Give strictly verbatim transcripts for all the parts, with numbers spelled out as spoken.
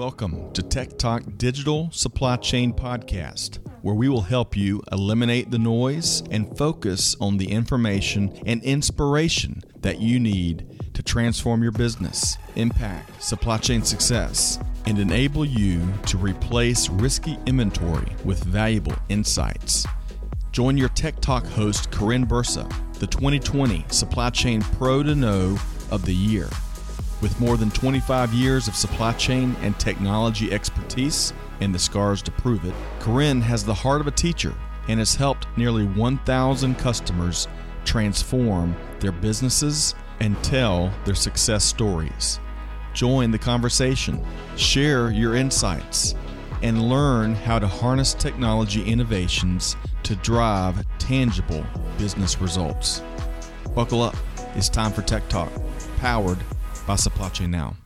Welcome to Tech Talk Digital Supply Chain Podcast, where we will help you eliminate the noise and focus on the information and inspiration that you need to transform your business, impact supply chain success, and enable you to replace risky inventory with valuable insights. Join your Tech Talk host, Corinne Bursa, the twenty twenty Supply Chain Pro to Know of the Year. With more than twenty-five years of supply chain and technology expertise and the scars to prove it, Corinne has the heart of a teacher and has helped nearly one thousand customers transform their businesses and tell their success stories. Join the conversation, share your insights, and learn how to harness technology innovations to drive tangible business results. Buckle up. It's time for Tech Talk, powered by Supply Chain Now.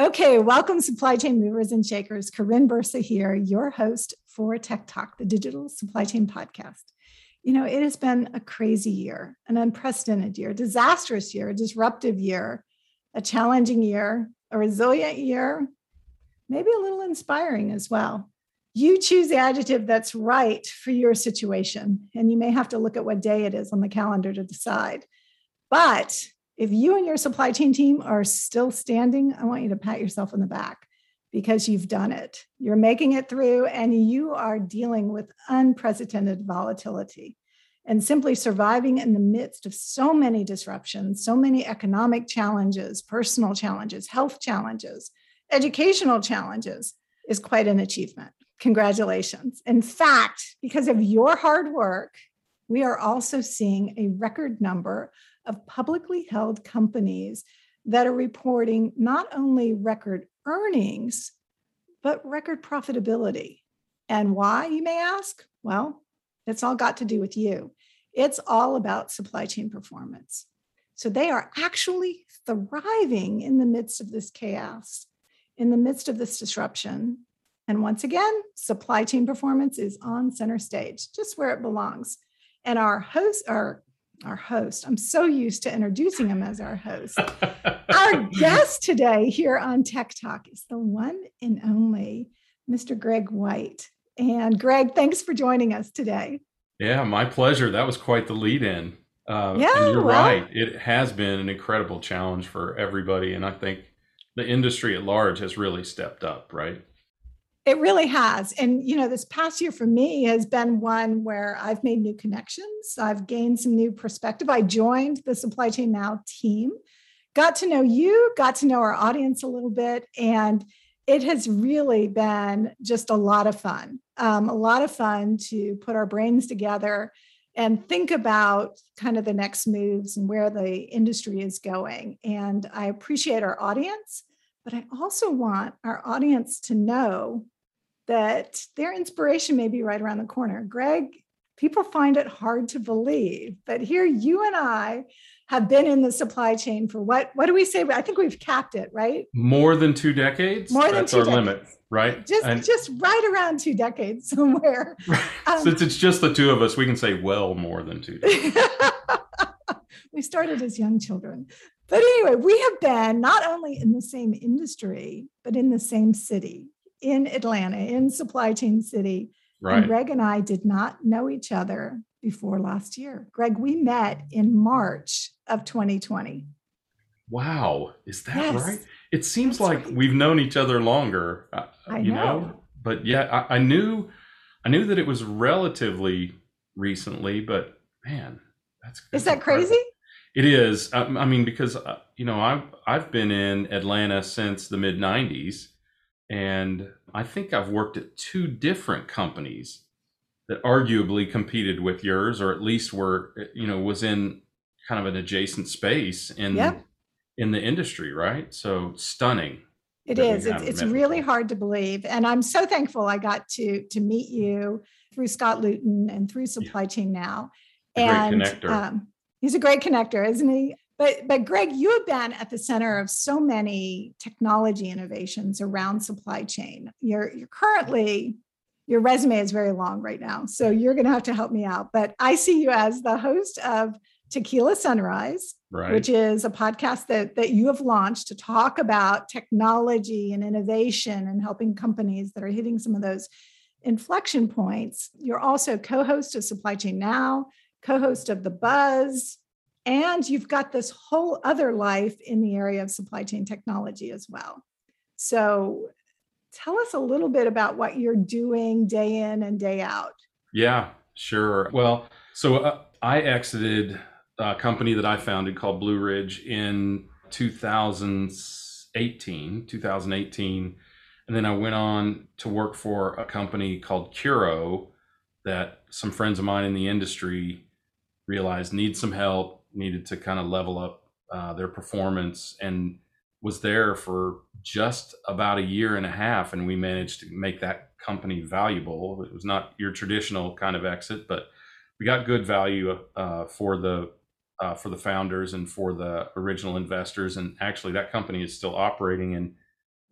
Okay, welcome Supply Chain Movers and Shakers. Corinne Bursa here, your host for Tech Talk, the Digital Supply Chain Podcast. You know, it has been a crazy year, an unprecedented year, disastrous year, a disruptive year, a challenging year, a resilient year, maybe a little inspiring as well. You choose the adjective that's right for your situation, and you may have to look at what day it is on the calendar to decide. But if you and your supply chain team are still standing, I want you to pat yourself on the back because you've done it. You're making it through, and you are dealing with unprecedented volatility and simply surviving in the midst of so many disruptions, so many economic challenges, personal challenges, health challenges, educational challenges is quite an achievement. Congratulations. In fact, because of your hard work, we are also seeing a record number of publicly held companies that are reporting not only record earnings, but record profitability. And why, you may ask? Well, it's all got to do with you. It's all about supply chain performance. So they are actually thriving in the midst of this chaos, in the midst of this disruption. And once again, supply chain performance is on center stage, just where it belongs. And our host, our, our host, I'm so used to introducing him as our host. Our guest today here on Tech Talk is the one and only Mister Greg White. And Greg, thanks for joining us today. Yeah, my pleasure. That was quite the lead-in. Uh, yeah, and you're well, right. It has been an incredible challenge for everybody. And I think the industry at large has really stepped up, right? It really has. And, you know, this past year for me has been one where I've made new connections. I've gained some new perspective. I joined the Supply Chain Now team, got to know you, got to know our audience a little bit. And it has really been just a lot of fun, um, a lot of fun to put our brains together and think about kind of the next moves and where the industry is going. And I appreciate our audience, but I also want our audience to know that their inspiration may be right around the corner. Greg, people find it hard to believe, but here you and I have been in the supply chain for what? What do we say? I think we've capped it, right? More than two decades. More than That's two our decades. limit, right? Just, and just right around two decades somewhere. Right. Um, Since it's just the two of us, we can say well more than two decades. We started as young children. But anyway, we have been not only in the same industry, but in the same city, in Atlanta, in Supply Chain City. Right. And Greg and I did not know each other before last year. Greg, we met in March of twenty twenty. Wow. Is that yes. right? It seems That's like right. we've known each other longer, uh, I you know. know, but yeah, I, I knew, I knew that it was relatively recently, but man, that's good. Is that crazy? It is. I, I mean, because, uh, you know, I've, I've been in Atlanta since the mid nineties, and I think I've worked at two different companies that arguably competed with yours, or at least were, you know, was in kind of an adjacent space in, yep. in the industry, right? So stunning. It is. It's, it's really before. hard to believe. And I'm so thankful I got to to meet you through Scott Luton and through Supply yeah. Chain Now. A and great connector. Um, he's a great connector, isn't he? But, but Greg, you have been at the center of so many technology innovations around supply chain. You're, you're currently, your resume is very long right now, so you're going to have to help me out. But I see you as the host of Tequila Sunrise, right, which is a podcast that, that you have launched to talk about technology and innovation and helping companies that are hitting some of those inflection points. You're also co-host of Supply Chain Now, co-host of The Buzz, and you've got this whole other life in the area of supply chain technology as well. So tell us a little bit about what you're doing day in and day out. Yeah, sure. Well, so uh, I exited a company that I founded called Blue Ridge in two thousand eighteen, two thousand eighteen. And then I went on to work for a company called Curo that some friends of mine in the industry realized needed some help, needed to kind of level up uh, their performance, and was there for just about a year and a half. And we managed to make that company valuable. It was not your traditional kind of exit, but we got good value uh, for the uh, for the founders and for the original investors. And actually that company is still operating and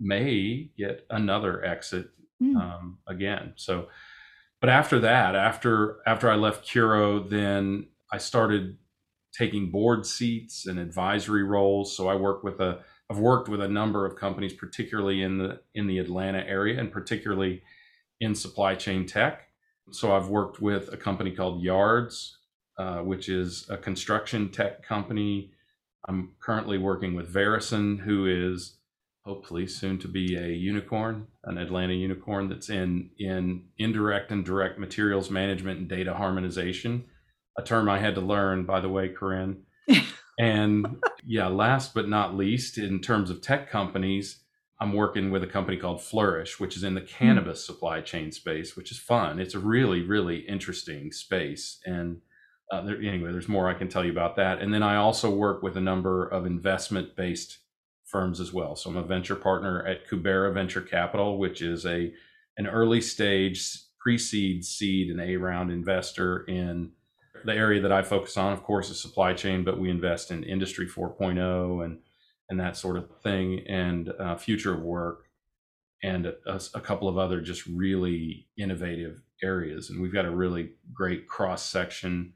may get another exit mm. um, again. So, but after that, after after I left Curo, then I started taking board seats and advisory roles. So I work with a, I've worked with a number of companies, particularly in the in the Atlanta area and particularly in supply chain tech. So I've worked with a company called Yards, uh, which is a construction tech company. I'm currently working with Verison, who is hopefully soon to be a unicorn, an Atlanta unicorn that's in in indirect and direct materials management and data harmonization. A term I had to learn, by the way, Corinne. And yeah, last but not least, in terms of tech companies, I'm working with a company called Flourish, which is in the cannabis mm. supply chain space, which is fun. It's a really, really interesting space. And uh, there, anyway, there's more I can tell you about that. And then I also work with a number of investment-based firms as well. So I'm a venture partner at Kubera Venture Capital, which is a an early stage pre-seed, seed, and A round investor in the area that I focus on, of course, is supply chain, but we invest in Industry four point oh and, and that sort of thing, and uh, future of work, and a, a couple of other just really innovative areas. And we've got a really great cross-section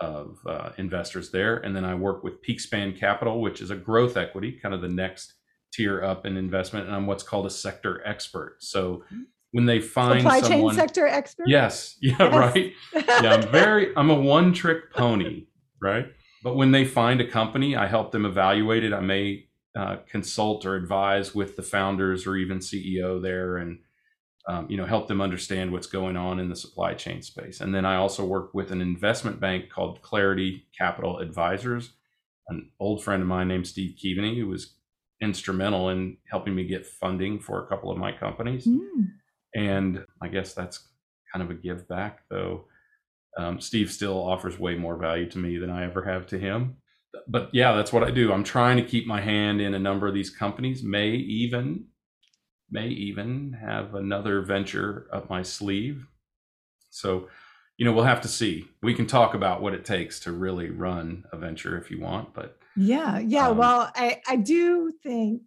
of uh, investors there. And then I work with Peakspan Capital, which is a growth equity, kind of the next tier up in investment. And I'm what's called a sector expert. So when they find supply someone, chain sector expert? Yes. Yeah, yes. Right. Yeah, I'm very, I'm a one trick pony, right? But when they find a company, I help them evaluate it. I may uh, consult or advise with the founders or even C E O there, and Um, you know, help them understand what's going on in the supply chain space. And then I also work with an investment bank called Clarity Capital Advisors. An old friend of mine named Steve Keaveny, who was instrumental in helping me get funding for a couple of my companies. Mm. And I guess that's kind of a give back, though. Um, Steve still offers way more value to me than I ever have to him. But yeah, that's what I do. I'm trying to keep my hand in a number of these companies, may even may even have another venture up my sleeve. So, you know, we'll have to see. We can talk about what it takes to really run a venture if you want, but. Yeah, yeah, um, well, I, I do think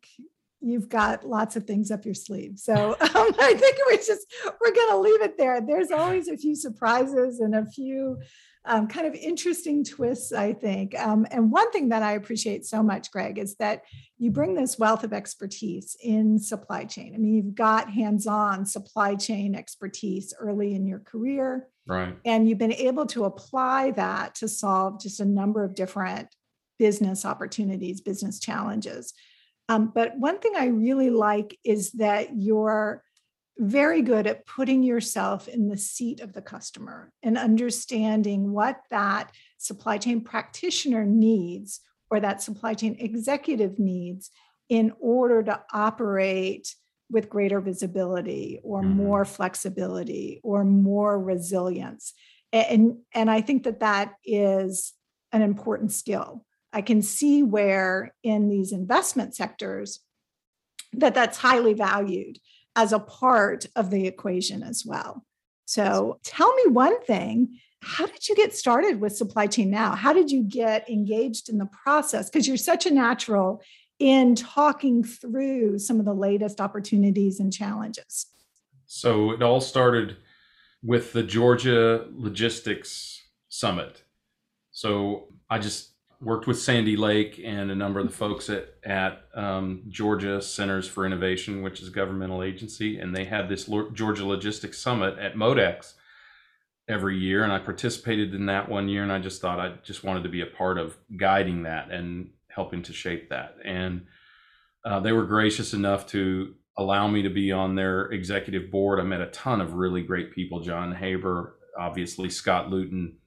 you've got lots of things up your sleeve. So um, I think we're just, we're gonna leave it there. There's always a few surprises and a few um, kind of interesting twists, I think. Um, and one thing that I appreciate so much, Greg, is that you bring this wealth of expertise in supply chain. I mean, you've got hands-on supply chain expertise early in your career, right? And you've been able to apply that to solve just a number of different business opportunities, business challenges. Um, but one thing I really like is that you're very good at putting yourself in the seat of the customer and understanding what that supply chain practitioner needs or that supply chain executive needs in order to operate with greater visibility or mm-hmm. more flexibility or more resilience. And, and I think that that is an important skill. I can see where in these investment sectors that that's highly valued as a part of the equation as well. So tell me one thing, how did you get started with Supply Chain Now? How did you get engaged in the process? Because you're such a natural in talking through some of the latest opportunities and challenges. So it all started with the Georgia Logistics Summit. So I just worked with Sandy Lake and a number of the folks at, at um, Georgia Centers for Innovation, which is a governmental agency, and they have this Lo- Georgia Logistics Summit at Modex every year, and I participated in that one year, and I just thought I just wanted to be a part of guiding that and helping to shape that. And uh, they were gracious enough to allow me to be on their executive board. I met a ton of really great people, John Haber, obviously Scott Luton,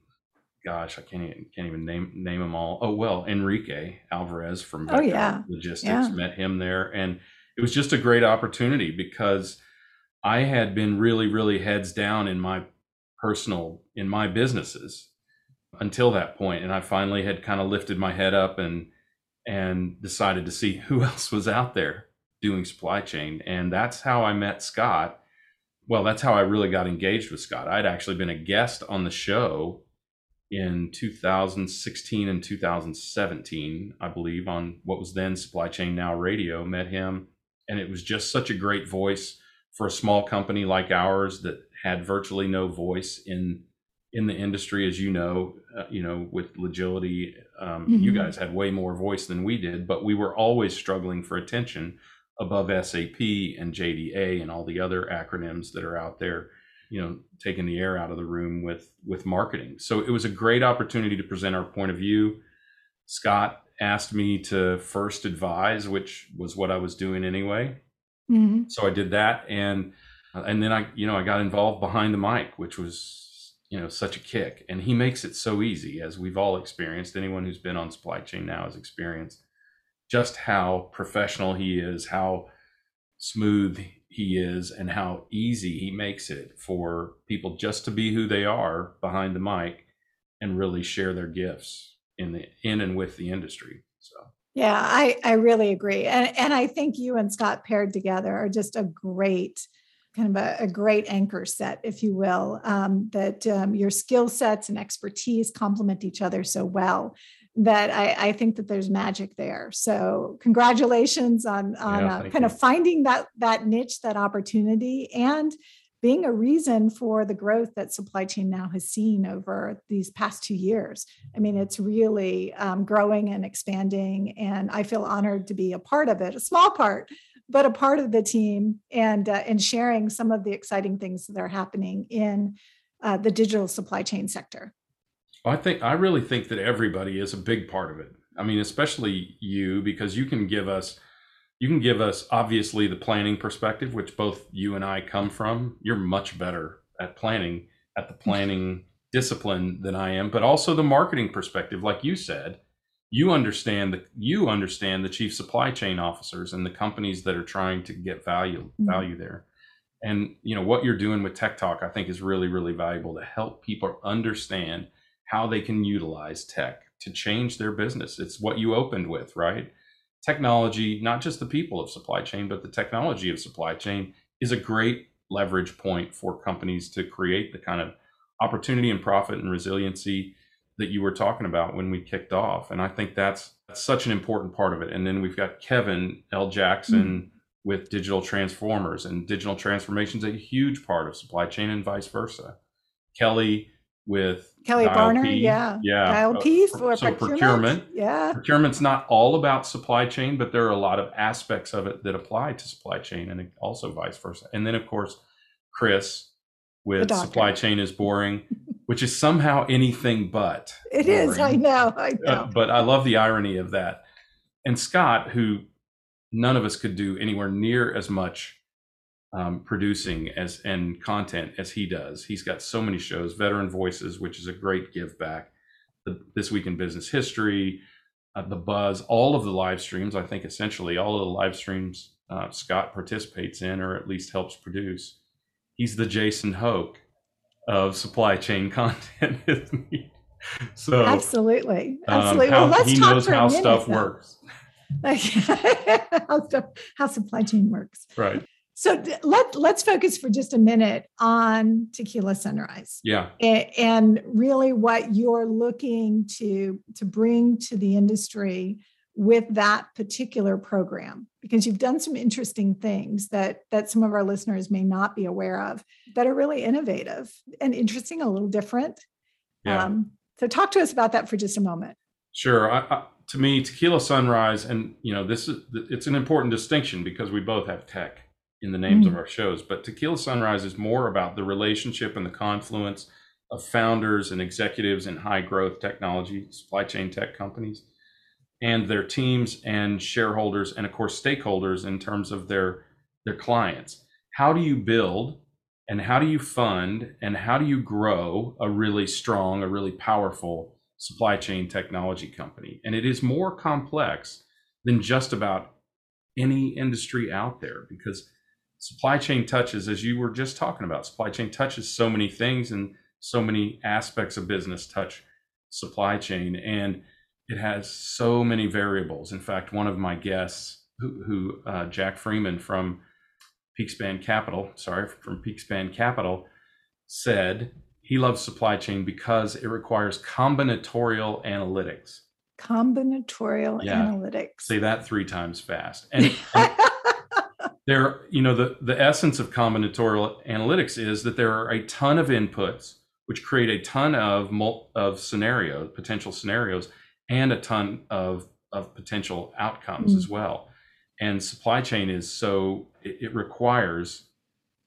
gosh, I can't even, can't even name name them all. Oh, well, Enrique Alvarez from oh, yeah. Logistics, yeah. met him there. And it was just a great opportunity because I had been really, really heads down in my personal, in my businesses until that point. And I finally had kind of lifted my head up and and decided to see who else was out there doing supply chain. And that's how I met Scott. Well, that's how I really got engaged with Scott. I'd actually been a guest on the show in two thousand sixteen and two thousand seventeen, I believe, on what was then Supply Chain Now Radio. Met him, and it was just such a great voice for a small company like ours that had virtually no voice in in the industry, as you know, uh, you know, with Logility. Um, mm-hmm. You guys had way more voice than we did, but we were always struggling for attention above S A P and J D A and all the other acronyms that are out there, you know, taking the air out of the room with, with marketing. So it was a great opportunity to present our point of view. Scott asked me to first advise, which was what I was doing anyway. Mm-hmm. So I did that. And, and then I, you know, I got involved behind the mic, which was, you know, such a kick, and he makes it so easy, as we've all experienced. Anyone who's been on Supply Chain Now has experienced just how professional he is, how smooth he is, and how easy he makes it for people just to be who they are behind the mic and really share their gifts in the in and with the industry. So yeah, I, I really agree. And and I think you and Scott paired together are just a great kind of a, a great anchor set, if you will, um, that um, your skill sets and expertise complement each other so well that I, I think that there's magic there. So congratulations on, on yeah, uh, kind you. of finding that that niche, that opportunity, and being a reason for the growth that Supply Chain Now has seen over these past two years. I mean, it's really um, growing and expanding, and I feel honored to be a part of it, a small part, but a part of the team, and, uh, and sharing some of the exciting things that are happening in uh, the digital supply chain sector. I think, I really think that everybody is a big part of it. I mean, especially you, because you can give us, you can give us obviously the planning perspective, which both you and I come from. You're much better at planning, at the planning discipline than I am, but also the marketing perspective. Like you said, you understand the, you understand the chief supply chain officers and the companies that are trying to get value, value there. And you know, what you're doing with Tech Talk, I think is really, really valuable to help people understand how they can utilize tech to change their business. It's what you opened with, right? Technology, not just the people of supply chain, but the technology of supply chain is a great leverage point for companies to create the kind of opportunity and profit and resiliency that you were talking about when we kicked off. And I think that's, that's such an important part of it. And then we've got Kevin L. Jackson mm-hmm. with Digital Transformers, and digital transformation is a huge part of supply chain and vice versa. Kelly with Kelly Barner, yeah, yeah, I L P for so procurement. procurement. Yeah, procurement's not all about supply chain, but there are a lot of aspects of it that apply to supply chain, and also vice versa. And then, of course, Chris with Supply Chain Is Boring, which is somehow anything but. It boring. is. I know. I know. Uh, but I love the irony of that. And Scott, who none of us could do anywhere near as much Um, producing as and content as he does. He's got so many shows, Veteran Voices, which is a great give back, the, This Week in Business History, uh, The Buzz, all of the live streams, I think essentially all of the live streams uh, Scott participates in, or at least helps produce. He's the Jason Hoke of supply chain content, isn't he? So absolutely, absolutely. Um, how, well, let's he talk knows for how a minute, stuff though. works. Like how, how supply chain works. Right. So let, let's focus for just a minute on Tequila Sunrise. Yeah. And really what you're looking to, to bring to the industry with that particular program, because you've done some interesting things that, that some of our listeners may not be aware of that are really innovative and interesting, a little different. Yeah. Um, so talk to us about that for just a moment. Sure. I, I, to me, Tequila Sunrise, and you know, this is, it's an important distinction because we both have tech in the names mm-hmm. of our shows, but Tequila Sunrise is more about the relationship and the confluence of founders and executives in high growth technology, supply chain tech companies, and their teams and shareholders, and of course, stakeholders in terms of their, their clients. How do you build and how do you fund and how do you grow a really strong, a really powerful supply chain technology company? And it is more complex than just about any industry out there, because supply chain touches, as you were just talking about, supply chain touches so many things, and so many aspects of business touch supply chain, and it has so many variables. In fact, one of my guests, who, who uh, Jack Freeman from Peakspan Capital, sorry, from Peakspan Capital, said he loves supply chain because it requires combinatorial analytics. Combinatorial yeah. analytics. Say that three times fast. And, and There, you know, the, the essence of combinatorial analytics is that there are a ton of inputs, which create a ton of mul- of scenarios, potential scenarios, and a ton of, of potential outcomes mm-hmm. as well. And supply chain is so, it, it requires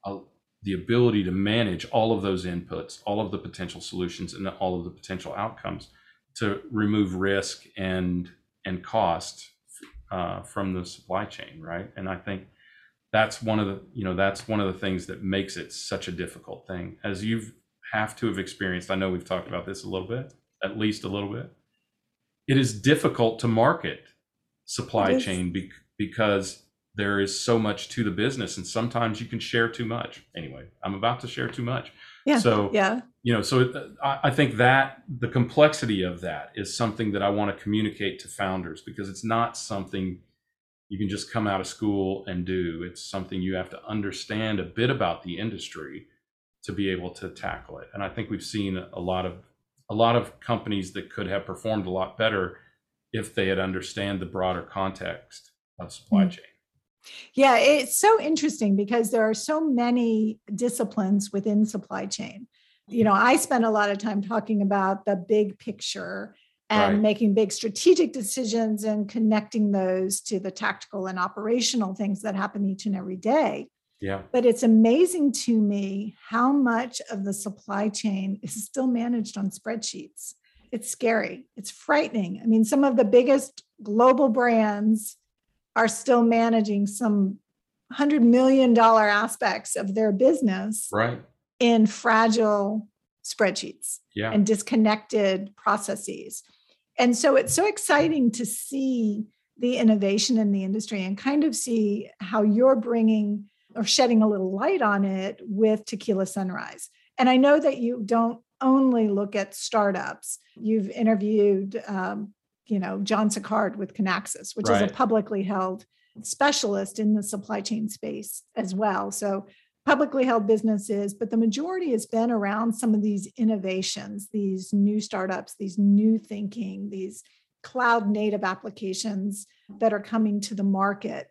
a, the ability to manage all of those inputs, all of the potential solutions, and all of the potential outcomes to remove risk and, and cost uh, from the supply chain, right? And I think that's one of the, you know, that's one of the things that makes it such a difficult thing, as you've have to have experienced. I know we've talked about this a little bit, at least a little bit. It is difficult to market supply chain be- because there is so much to the business, and sometimes you can share too much. Anyway, I'm about to share too much. Yeah. So, yeah. you know, so it, I, I think that the complexity of that is something that I want to communicate to founders, because it's not something you can just come out of school and do. It's something you have to understand a bit about the industry to be able to tackle it. And I think we've seen a lot of a lot of companies that could have performed a lot better if they had understand the broader context of supply mm-hmm. chain. Yeah, it's so interesting because there are so many disciplines within supply chain. You know, I spend a lot of time talking about the big picture and right. making big strategic decisions and connecting those to the tactical and operational things that happen each and every day. Yeah. But it's amazing to me how much of the supply chain is still managed on spreadsheets. It's scary. It's frightening. I mean, some of the biggest global brands are still managing some one hundred million dollars aspects of their business right. in fragile spreadsheets yeah. and disconnected processes. And so it's so exciting to see the innovation in the industry and kind of see how you're bringing or shedding a little light on it with Tequila Sunrise. And I know that you don't only look at startups. You've interviewed, um, you know, John Sicard with Canaxis, which right. is a publicly held specialist in the supply chain space as well. So publicly held businesses, but the majority has been around some of these innovations, these new startups, these new thinking, these cloud native applications that are coming to the market.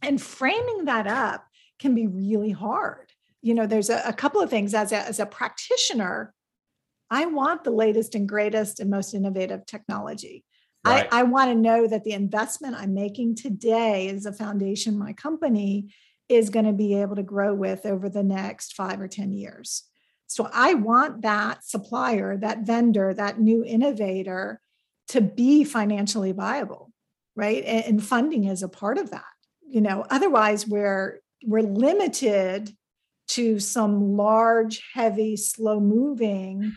And framing that up can be really hard. You know, there's a, a couple of things as a, as a practitioner, I want the latest and greatest and most innovative technology. Right. I, I want to know that the investment I'm making today is a foundation my company is going to be able to grow with over the next five or ten years. So I want that supplier, that vendor, that new innovator to be financially viable, right? And, and funding is a part of that. You know, otherwise we're, we're limited to some large, heavy, slow moving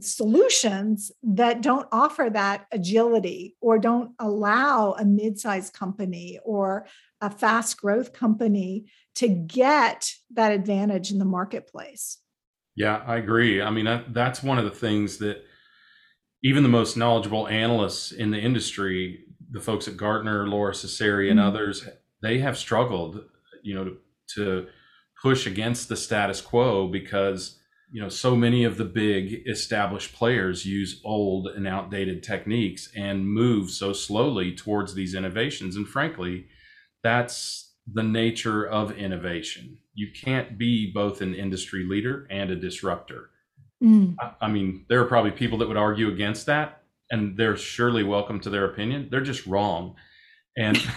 solutions that don't offer that agility or don't allow a mid-sized company or a fast growth company to get that advantage in the marketplace. Yeah, I agree. I mean, that, that's one of the things that even the most knowledgeable analysts in the industry, the folks at Gartner, Laura Cesari and mm-hmm. others, they have struggled, you know, to, to push against the status quo, because, you know, so many of the big established players use old and outdated techniques and move so slowly towards these innovations. And frankly, that's the nature of innovation. You can't be both an industry leader and a disruptor. Mm. I, I mean, there are probably people that would argue against that, and they're surely welcome to their opinion. They're just wrong. And there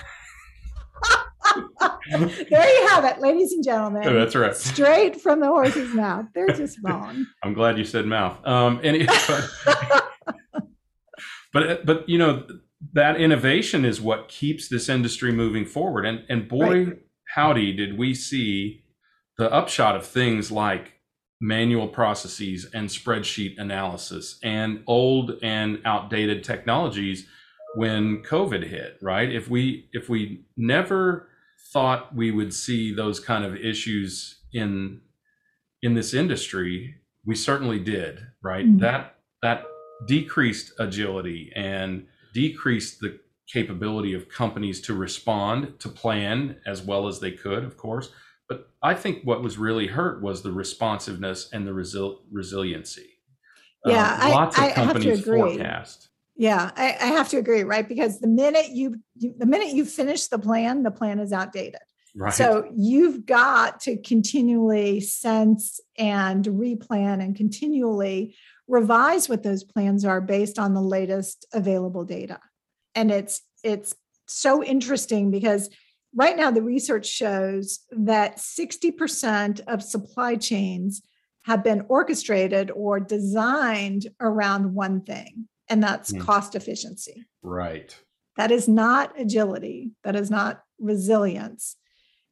you have it, ladies and gentlemen. Oh, that's right. Straight from the horse's mouth. They're just wrong. I'm glad you said mouth. Um, and it, but, but, but, you know, that innovation is what keeps this industry moving forward. And, and boy, right. howdy, did we see the upshot of things like manual processes and spreadsheet analysis and old and outdated technologies when COVID hit, right? If we, if we never thought we would see those kind of issues in in this industry, we certainly did, right? Mm-hmm. That that decreased agility and decreased the capability of companies to respond, to plan as well as they could, of course. But I think what was really hurt was the responsiveness and the resil- resiliency. Yeah, um, I, lots of I companies have to agree. Forecast. Yeah, I, I have to agree, right? Because the minute you, you the minute you finish the plan, the plan is outdated. Right. So you've got to continually sense and replan and continually revise what those plans are based on the latest available data. And it's it's so interesting because right now the research shows that sixty percent of supply chains have been orchestrated or designed around one thing, and that's mm. cost efficiency. Right. That is not agility. That is not resilience.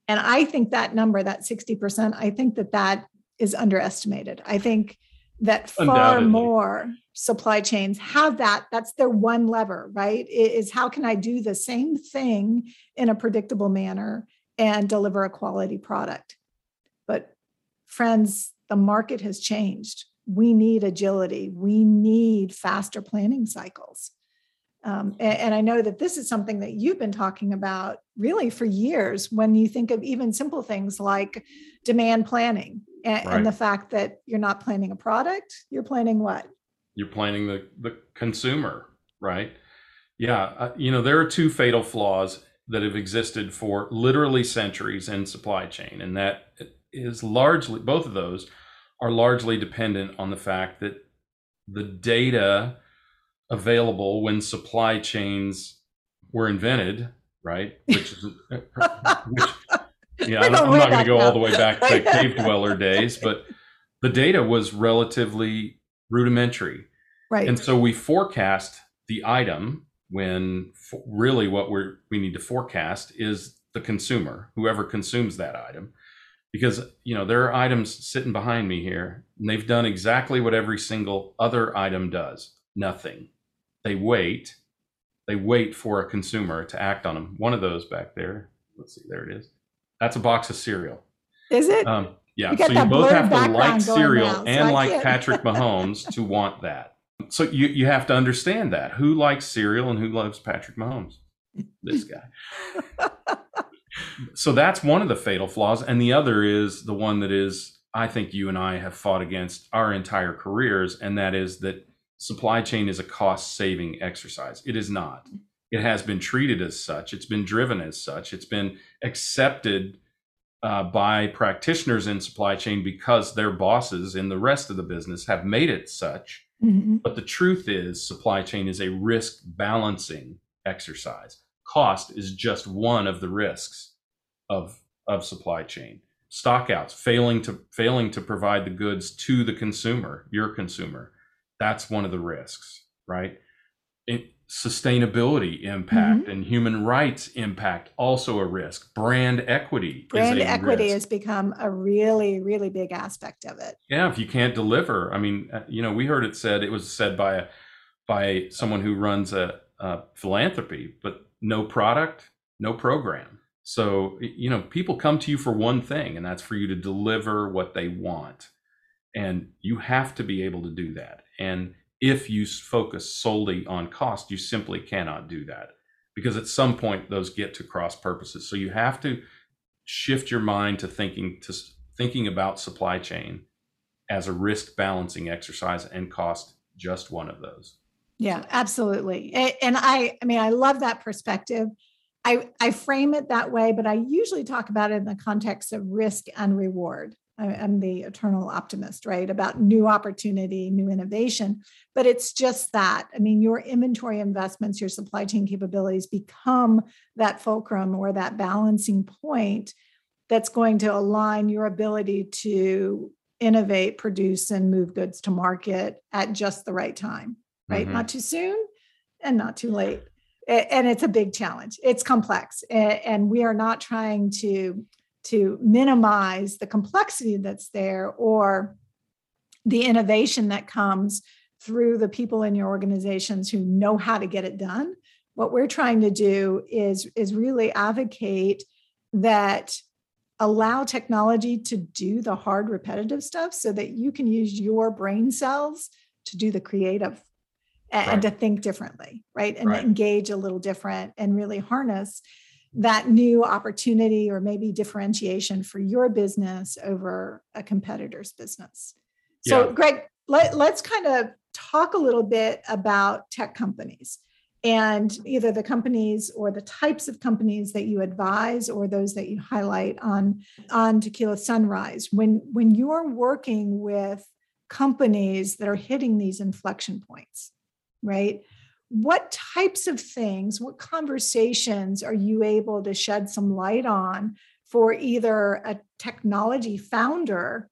And I think that number, that sixty percent, I think that that is underestimated. I think that far more supply chains have that. That's their one lever, right? It is, how can I do the same thing in a predictable manner and deliver a quality product? But friends, the market has changed. We need agility. We need faster planning cycles. Um, and, and I know that this is something that you've been talking about really for years when you think of even simple things like demand planning. And, right. and the fact that you're not planning a product, you're planning what? You're planning the, the consumer, right? Yeah. Uh, you know, there are two fatal flaws that have existed for literally centuries in supply chain. And that is largely, both of those are largely dependent on the fact that the data available when supply chains were invented, right? Which is, which, yeah, I'm, I'm not going to go now. all the way back to cave dweller days, but the data was relatively rudimentary. Right. And so we forecast the item when f- really what we we need to forecast is the consumer, whoever consumes that item. Because, you know, there are items sitting behind me here, and they've done exactly what every single other item does. Nothing. They wait. They wait for a consumer to act on them. One of those back there. Let's see. There it is. That's a box of cereal. Is it? Um, yeah. So you both have to like cereal and like Patrick Mahomes to want that. So you, you have to understand that. Who likes cereal and who loves Patrick Mahomes? This guy. So that's one of the fatal flaws. And the other is the one that is, I think you and I have fought against our entire careers. And that is that supply chain is a cost saving exercise. It is not. It has been treated as such. It's been driven as such. It's been accepted uh, by practitioners in supply chain because their bosses in the rest of the business have made it such. Mm-hmm. But the truth is, supply chain is a risk balancing exercise. Cost is just one of the risks of of supply chain. Stockouts, failing to failing to provide the goods to the consumer, your consumer, that's one of the risks, right? It, sustainability impact mm-hmm. and human rights impact, also a risk. Brand equity. Brand is a equity risk. Has become a really, really big aspect of it. Yeah. If you can't deliver, I mean, you know, we heard it said, it was said by, a, by someone who runs a, a philanthropy, but no product, no program. So, you know, people come to you for one thing, and that's for you to deliver what they want. And you have to be able to do that. And if you focus solely on cost, you simply cannot do that, because at some point those get to cross purposes. So you have to shift your mind to thinking to thinking about supply chain as a risk balancing exercise, and cost just one of those. Yeah, absolutely. And I, I mean, I love that perspective. I, I frame it that way, but I usually talk about it in the context of risk and reward. I'm the eternal optimist, right? About new opportunity, new innovation, but it's just that. I mean, your inventory investments, your supply chain capabilities become that fulcrum or that balancing point that's going to align your ability to innovate, produce, and move goods to market at just the right time, right? Mm-hmm. Not too soon and not too late. And it's a big challenge. It's complex. And we are not trying to, to minimize the complexity that's there or the innovation that comes through the people in your organizations who know how to get it done. What we're trying to do is, is really advocate that allow technology to do the hard, repetitive stuff so that you can use your brain cells to do the creative. And right. to think differently, right? And right. engage a little different and really harness that new opportunity or maybe differentiation for your business over a competitor's business. Yeah. So Greg, let, let's kind of talk a little bit about tech companies and either the companies or the types of companies that you advise or those that you highlight on, on Tequila Sunrise. When, when you're working with companies that are hitting these inflection points, right? What types of things, what conversations are you able to shed some light on for either a technology founder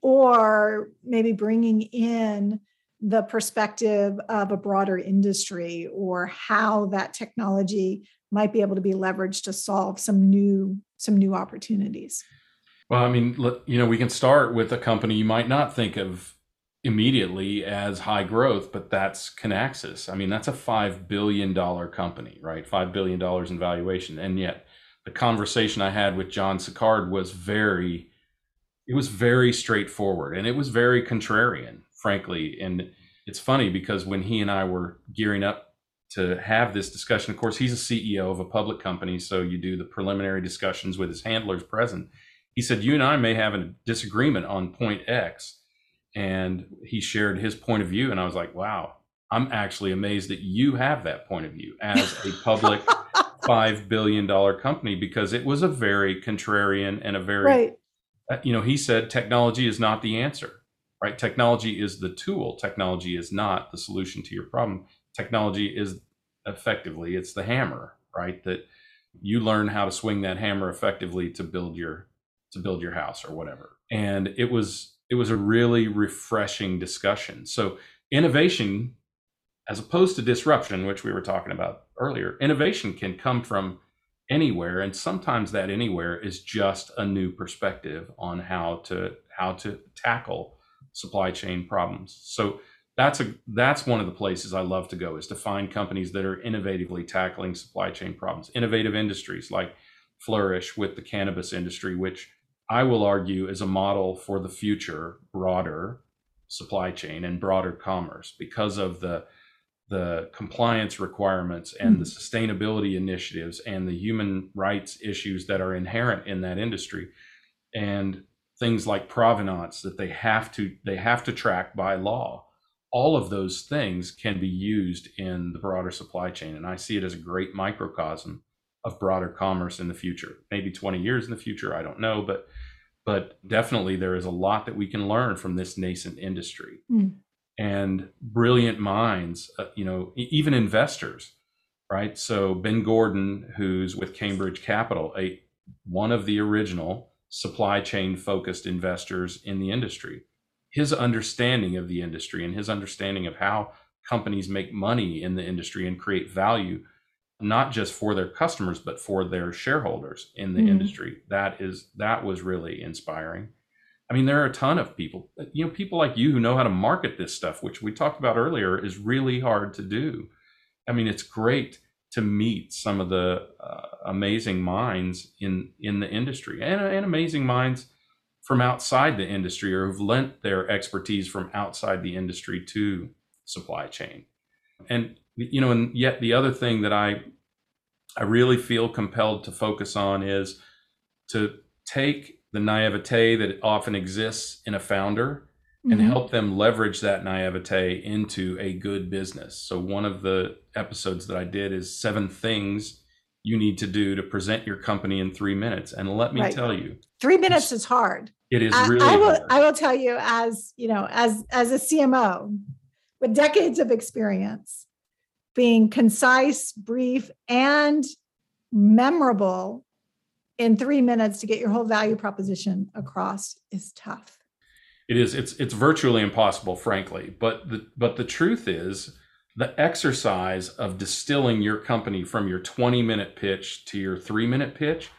or maybe bringing in the perspective of a broader industry or how that technology might be able to be leveraged to solve some new, some new opportunities? Well, I mean, you know, we can start with a company you might not think of immediately as high growth, but that's Canaxis. I mean, that's a five billion dollars company, right? five billion dollars in valuation. And yet the conversation I had with John Sicard was very, it was very straightforward and it was very contrarian, frankly. And it's funny because when he and I were gearing up to have this discussion, of course, he's a C E O of a public company. So you do the preliminary discussions with his handlers present. He said, you and I may have a disagreement on point X. And he shared his point of view. And I was like, wow, I'm actually amazed that you have that point of view as a public five billion dollars company, because it was a very contrarian and a very, right. uh, you know, he said technology is not the answer, right? Technology is the tool. Technology is not the solution to your problem. Technology is effectively, it's the hammer, right? That you learn how to swing that hammer effectively to build your, to build your house or whatever. And it was, It was a really refreshing discussion. So innovation, as opposed to disruption, which we were talking about earlier, innovation can come from anywhere. And sometimes that anywhere is just a new perspective on how to how to tackle supply chain problems. So that's a that's one of the places I love to go, is to find companies that are innovatively tackling supply chain problems, innovative industries like Flourish with the cannabis industry, which I will argue is a model for the future broader supply chain and broader commerce because of the the compliance requirements and mm-hmm. the sustainability initiatives and the human rights issues that are inherent in that industry, and things like provenance that they have to they have to track by law. All of those things can be used in the broader supply chain, and I see it as a great microcosm of broader commerce in the future. Maybe twenty years in the future, I don't know, but but definitely there is a lot that we can learn from this nascent industry. Mm. And brilliant minds, uh, you know, even investors, right? So Ben Gordon, who's with Cambridge Capital, a one of the original supply chain focused investors in the industry, his understanding of the industry and his understanding of how companies make money in the industry and create value, not just for their customers, but for their shareholders in the mm-hmm. industry. That is, that was really inspiring. I mean, there are a ton of people, you know, people like you who know how to market this stuff, which we talked about earlier, is really hard to do. I mean, it's great to meet some of the uh, amazing minds in, in the industry and, and amazing minds from outside the industry, or who've lent their expertise from outside the industry to supply chain. And you know, and yet the other thing that I I really feel compelled to focus on is to take the naivete that often exists in a founder mm-hmm. and help them leverage that naivete into a good business. So one of the episodes that I did is seven things you need to do to present your company in three minutes. And let me right. tell you, three minutes is hard. It is really I, I will, hard. I will tell you as, you know, as, as a C M O with decades of experience, being concise, brief, and memorable in three minutes to get your whole value proposition across is tough. It is. It's it's virtually impossible, frankly. But the but the truth is, the exercise of distilling your company from your twenty-minute pitch to your three-minute pitch,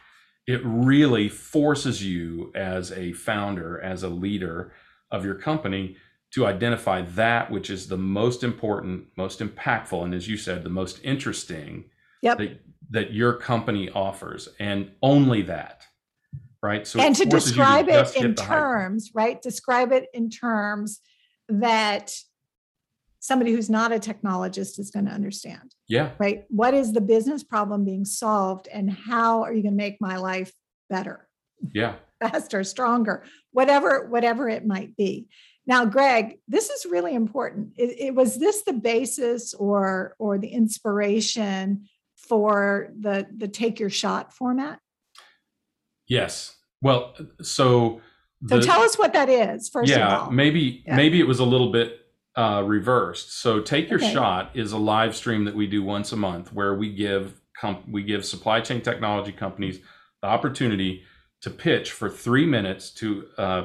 it really forces you as a founder, as a leader of your company, to identify that which is the most important, most impactful, and as you said, the most interesting yep. that, that your company offers, and only that, right? So and to describe to it in terms, right? Describe it in terms that somebody who's not a technologist is going to understand. Yeah. Right? What is the business problem being solved, and how are you going to make my life better? Yeah. Faster, stronger, whatever, whatever it might be. Now, Greg, this is really important. It, it, was this the basis or or the inspiration for the the take your shot format? Yes. Well, so the, so tell us what that is first yeah, of all. Maybe, yeah, maybe maybe it was a little bit uh, reversed. So take your okay. shot is a live stream that we do once a month where we give comp- we give supply chain technology companies the opportunity to pitch for three minutes to. Uh,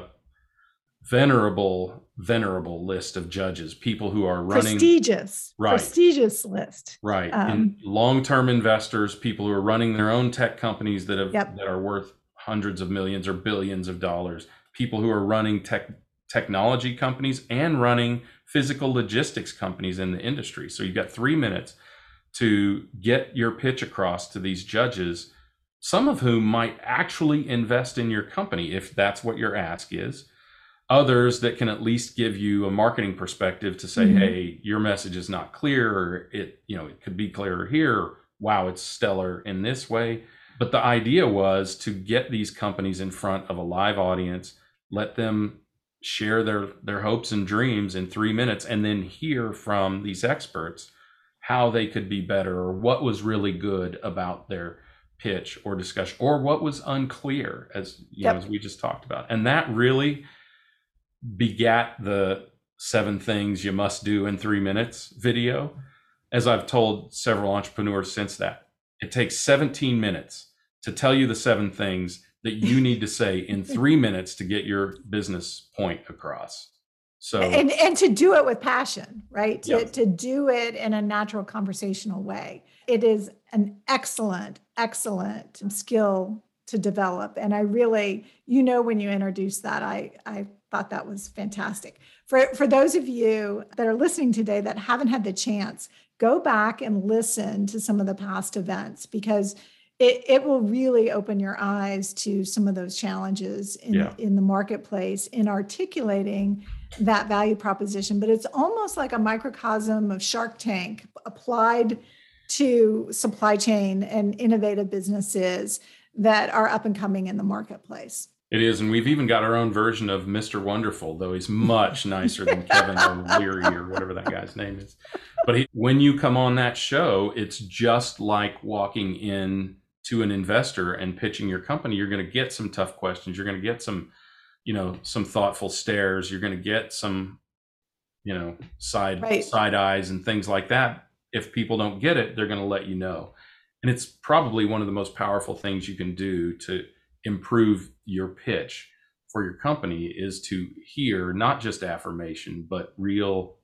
venerable venerable list of judges, people who are running prestigious right, prestigious list right um, and long-term investors, people who are running their own tech companies that have yep. that are worth hundreds of millions or billions of dollars, people who are running tech technology companies and running physical logistics companies in the industry. So you've got three minutes to get your pitch across to these judges, some of whom might actually invest in your company if that's what your ask is. Others that can at least give you a marketing perspective to say, mm-hmm. hey, your message is not clear, or it, you know, it could be clearer here. Wow, it's stellar in this way. But the idea was to get these companies in front of a live audience, let them share their, their hopes and dreams in three minutes, and then hear from these experts how they could be better, or what was really good about their pitch or discussion, or what was unclear, as you yep. know, as we just talked about. And that really begat the seven things you must do in three minutes video. As I've told several entrepreneurs since that, it takes seventeen minutes to tell you the seven things that you need to say in three minutes to get your business point across. So and, and to do it with passion, right? To, yeah. to do it in a natural conversational way. It is an excellent, excellent skill to develop. And I really, you know, when you introduce that, I, I thought that was fantastic. For, for those of you that are listening today that haven't had the chance, go back and listen to some of the past events, because it, it will really open your eyes to some of those challenges in, yeah. in the marketplace in articulating that value proposition. But it's almost like a microcosm of Shark Tank applied to supply chain and innovative businesses that are up and coming in the marketplace. It is, and we've even got our own version of Mister Wonderful, though he's much nicer than Kevin O'Leary or whatever that guy's name is. But he, when you come on that show, it's just like walking in to an investor and pitching your company. You're going to get some tough questions. You're going to get some, you know, some thoughtful stares. You're going to get some, you know, side right. side eyes and things like that. If people don't get it, they're going to let you know. And it's probably one of the most powerful things you can do to improve your pitch for your company is to hear not just affirmation, but real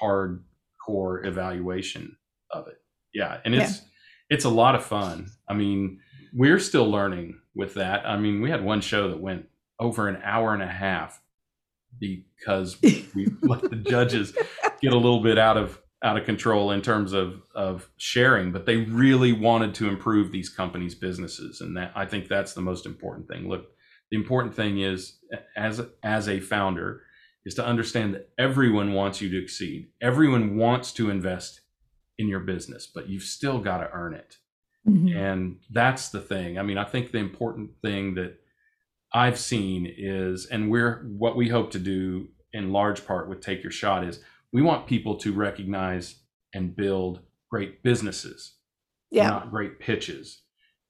hardcore evaluation of it. Yeah. And it's, yeah. it's a lot of fun. I mean, we're still learning with that. I mean, we had one show that went over an hour and a half because we let the judges get a little bit out of out of control in terms of, of sharing, but they really wanted to improve these companies' businesses. And that, I think that's the most important thing. Look, the important thing is as, as a founder is to understand that everyone wants you to exceed. Everyone wants to invest in your business, but you've still got to earn it. Mm-hmm. And that's the thing. I mean, I think the important thing that I've seen is, and we're, what we hope to do in large part with Take Your Shot is we want people to recognize and build great businesses, yeah. not great pitches.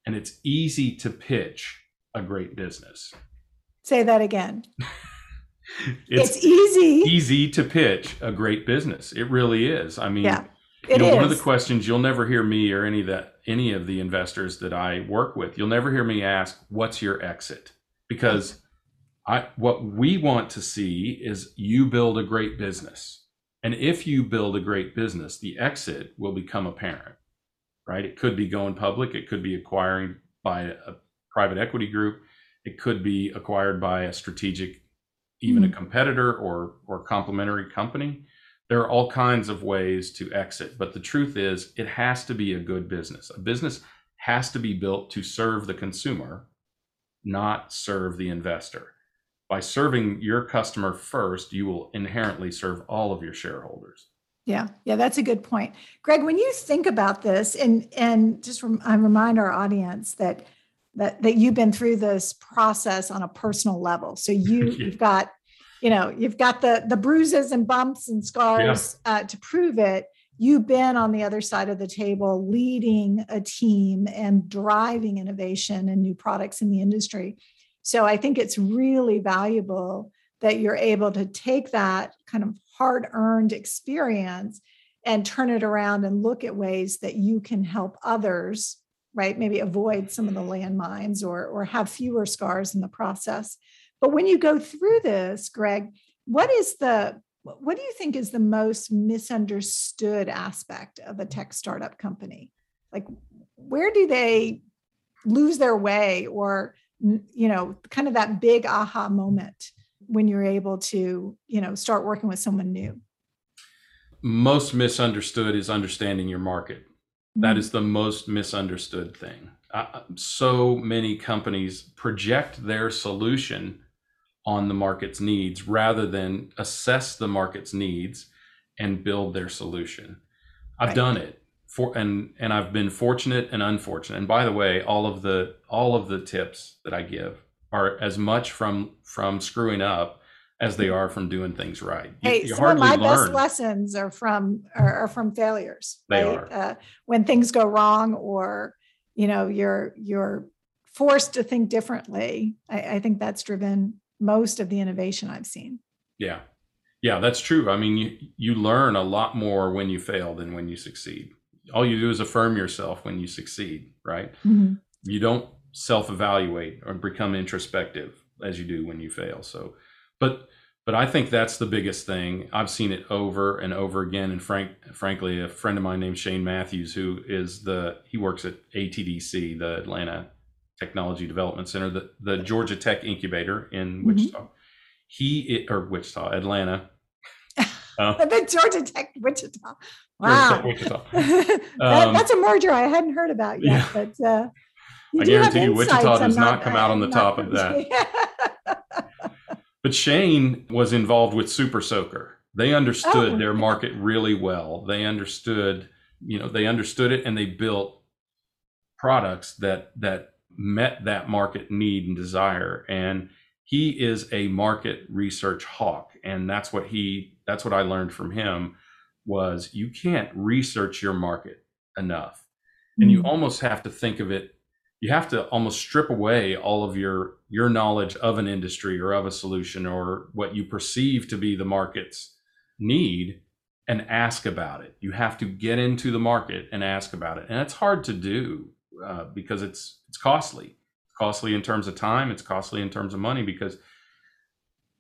And it's easy to pitch a great business. Say that again. it's, it's easy. Easy to pitch a great business. It really is. I mean, yeah, you know, one of the questions you'll never hear me or any of that, any of the investors that I work with, you'll never hear me ask, what's your exit? Because I, what we want to see is you build a great business. And if you build a great business, the exit will become apparent, right? It could be going public. It could be acquiring by a private equity group. It could be acquired by a strategic, even mm-hmm. a competitor or, or complementary company. There are all kinds of ways to exit, but the truth is it has to be a good business. A business has to be built to serve the consumer, not serve the investor. By serving your customer first, you will inherently serve all of your shareholders. Yeah, yeah, that's a good point. Greg, when you think about this, and and just rem- I remind our audience that that that you've been through this process on a personal level. So you yeah. you've got You know, you've got the, the bruises and bumps and scars yeah. uh, to prove it. You've been on the other side of the table, leading a team and driving innovation and new products in the industry. So I think it's really valuable that you're able to take that kind of hard-earned experience and turn it around and look at ways that you can help others, right? Maybe avoid some of the landmines or, or have fewer scars in the process. But when you go through this, Greg, what is the, what do you think is the most misunderstood aspect of a tech startup company? Like, where do they lose their way, or, you know, kind of that big aha moment when you're able to, you know, start working with someone new? Most misunderstood is understanding your market. Mm-hmm. That is the most misunderstood thing. Uh, so many companies project their solution on the market's needs rather than assess the market's needs and build their solution. I've right. done it for, and, and I've been fortunate and unfortunate. And by the way, all of the, all of the tips that I give are as much from, from screwing up as they are from doing things right. You, hey, you some hardly of my learn. Best lessons are from, are, are from failures. They right? are. Uh, when things go wrong, or, you know, you're, you're forced to think differently. I, I think that's driven most of the innovation I've seen. Yeah. Yeah, that's true. I mean, you, you learn a lot more when you fail than when you succeed. All you do is affirm yourself when you succeed, right? Mm-hmm. You don't self-evaluate or become introspective as you do when you fail. So, but, but I think that's the biggest thing. I've seen it over and over again. And frank, frankly, a friend of mine named Shane Matthews, who is the, he works at A T D C, the Atlanta Technology Development Center, the, the Georgia Tech Incubator in Wichita. Mm-hmm. He, or Wichita, Atlanta. Uh, the Georgia Tech Wichita. Wow. Georgia Tech, Wichita. Um, that, that's a merger I hadn't heard about yet, yeah. but uh, you I do guarantee have you Wichita does not, not come out on the top of that. Yeah. But Shane was involved with Super Soaker. They understood oh. their market really well. They understood, you know, they understood it, and they built products that that met that market need and desire. And he is a market research hawk, and that's what he that's what I learned from him was you can't research your market enough. Mm-hmm. And you almost have to think of it, you have to almost strip away all of your your knowledge of an industry or of a solution or what you perceive to be the market's need and ask about it. You have to get into the market and ask about it. And it's hard to do uh, because it's it's costly. It's costly in terms of time. It's costly in terms of money because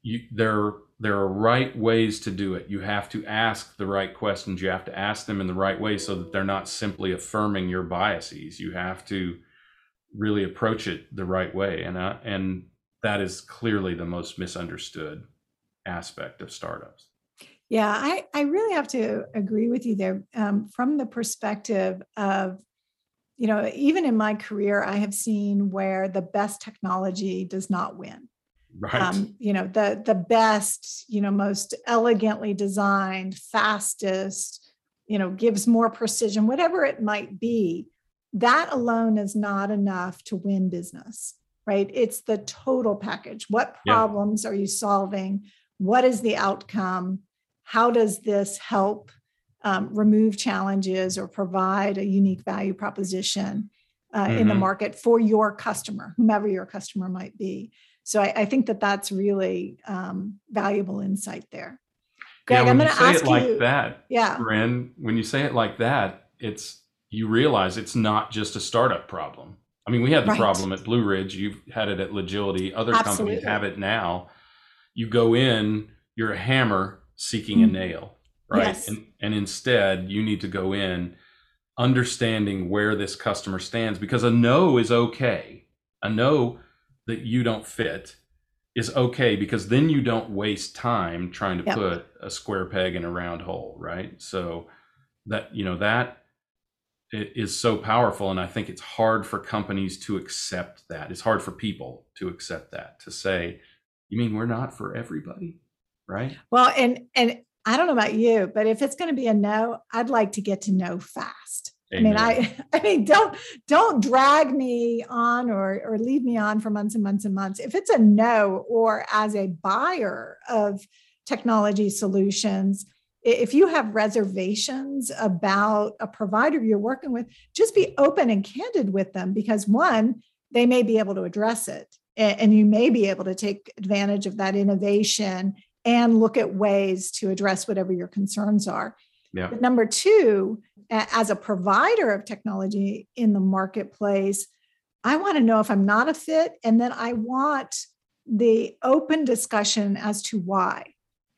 you, there, there are right ways to do it. You have to ask the right questions. You have to ask them in the right way so that they're not simply affirming your biases. You have to really approach it the right way. And uh, and that is clearly the most misunderstood aspect of startups. Yeah, I, I really have to agree with you there. Um, from the perspective of, you know, even in my career, I have seen where the best technology does not win. Right. Um, you know, the the best, you know, most elegantly designed, fastest, you know, gives more precision, whatever it might be. that alone is not enough to win business, right? It's the total package. What problems yeah. are you solving? What is the outcome? How does this help um, remove challenges or provide a unique value proposition uh, mm-hmm. in the market for your customer, whomever your customer might be? So I, I think that that's really um, valuable insight there. Greg, yeah, I'm going to ask you. When you say it like that, yeah. Corinne, when you say it like that, it's you realize it's not just a startup problem. I mean, we had the right. problem at Blue Ridge. You've had it at Logility. Other Absolutely. Companies have it now. You go in, you're a hammer seeking mm-hmm. a nail, right? Yes. And, and instead, you need to go in understanding where this customer stands, because a no is okay. A no that you don't fit is okay, because then you don't waste time trying to yep. put a square peg in a round hole, right? So that, you know, that it is so powerful. And I think it's hard for companies to accept that. It's hard for people to accept that, to say, you mean we're not for everybody, right? Well, and and I don't know about you, but if it's going to be a no, I'd like to get to know fast. Amen. I mean, I, I mean, don't, don't drag me on or, or leave me on for months and months and months. If it's a no, or as a buyer of technology solutions, if you have reservations about a provider you're working with, just be open and candid with them, because one, they may be able to address it, and you may be able to take advantage of that innovation and look at ways to address whatever your concerns are. Yeah. But number two, as a provider of technology in the marketplace, I want to know if I'm not a fit. And then I want the open discussion as to why.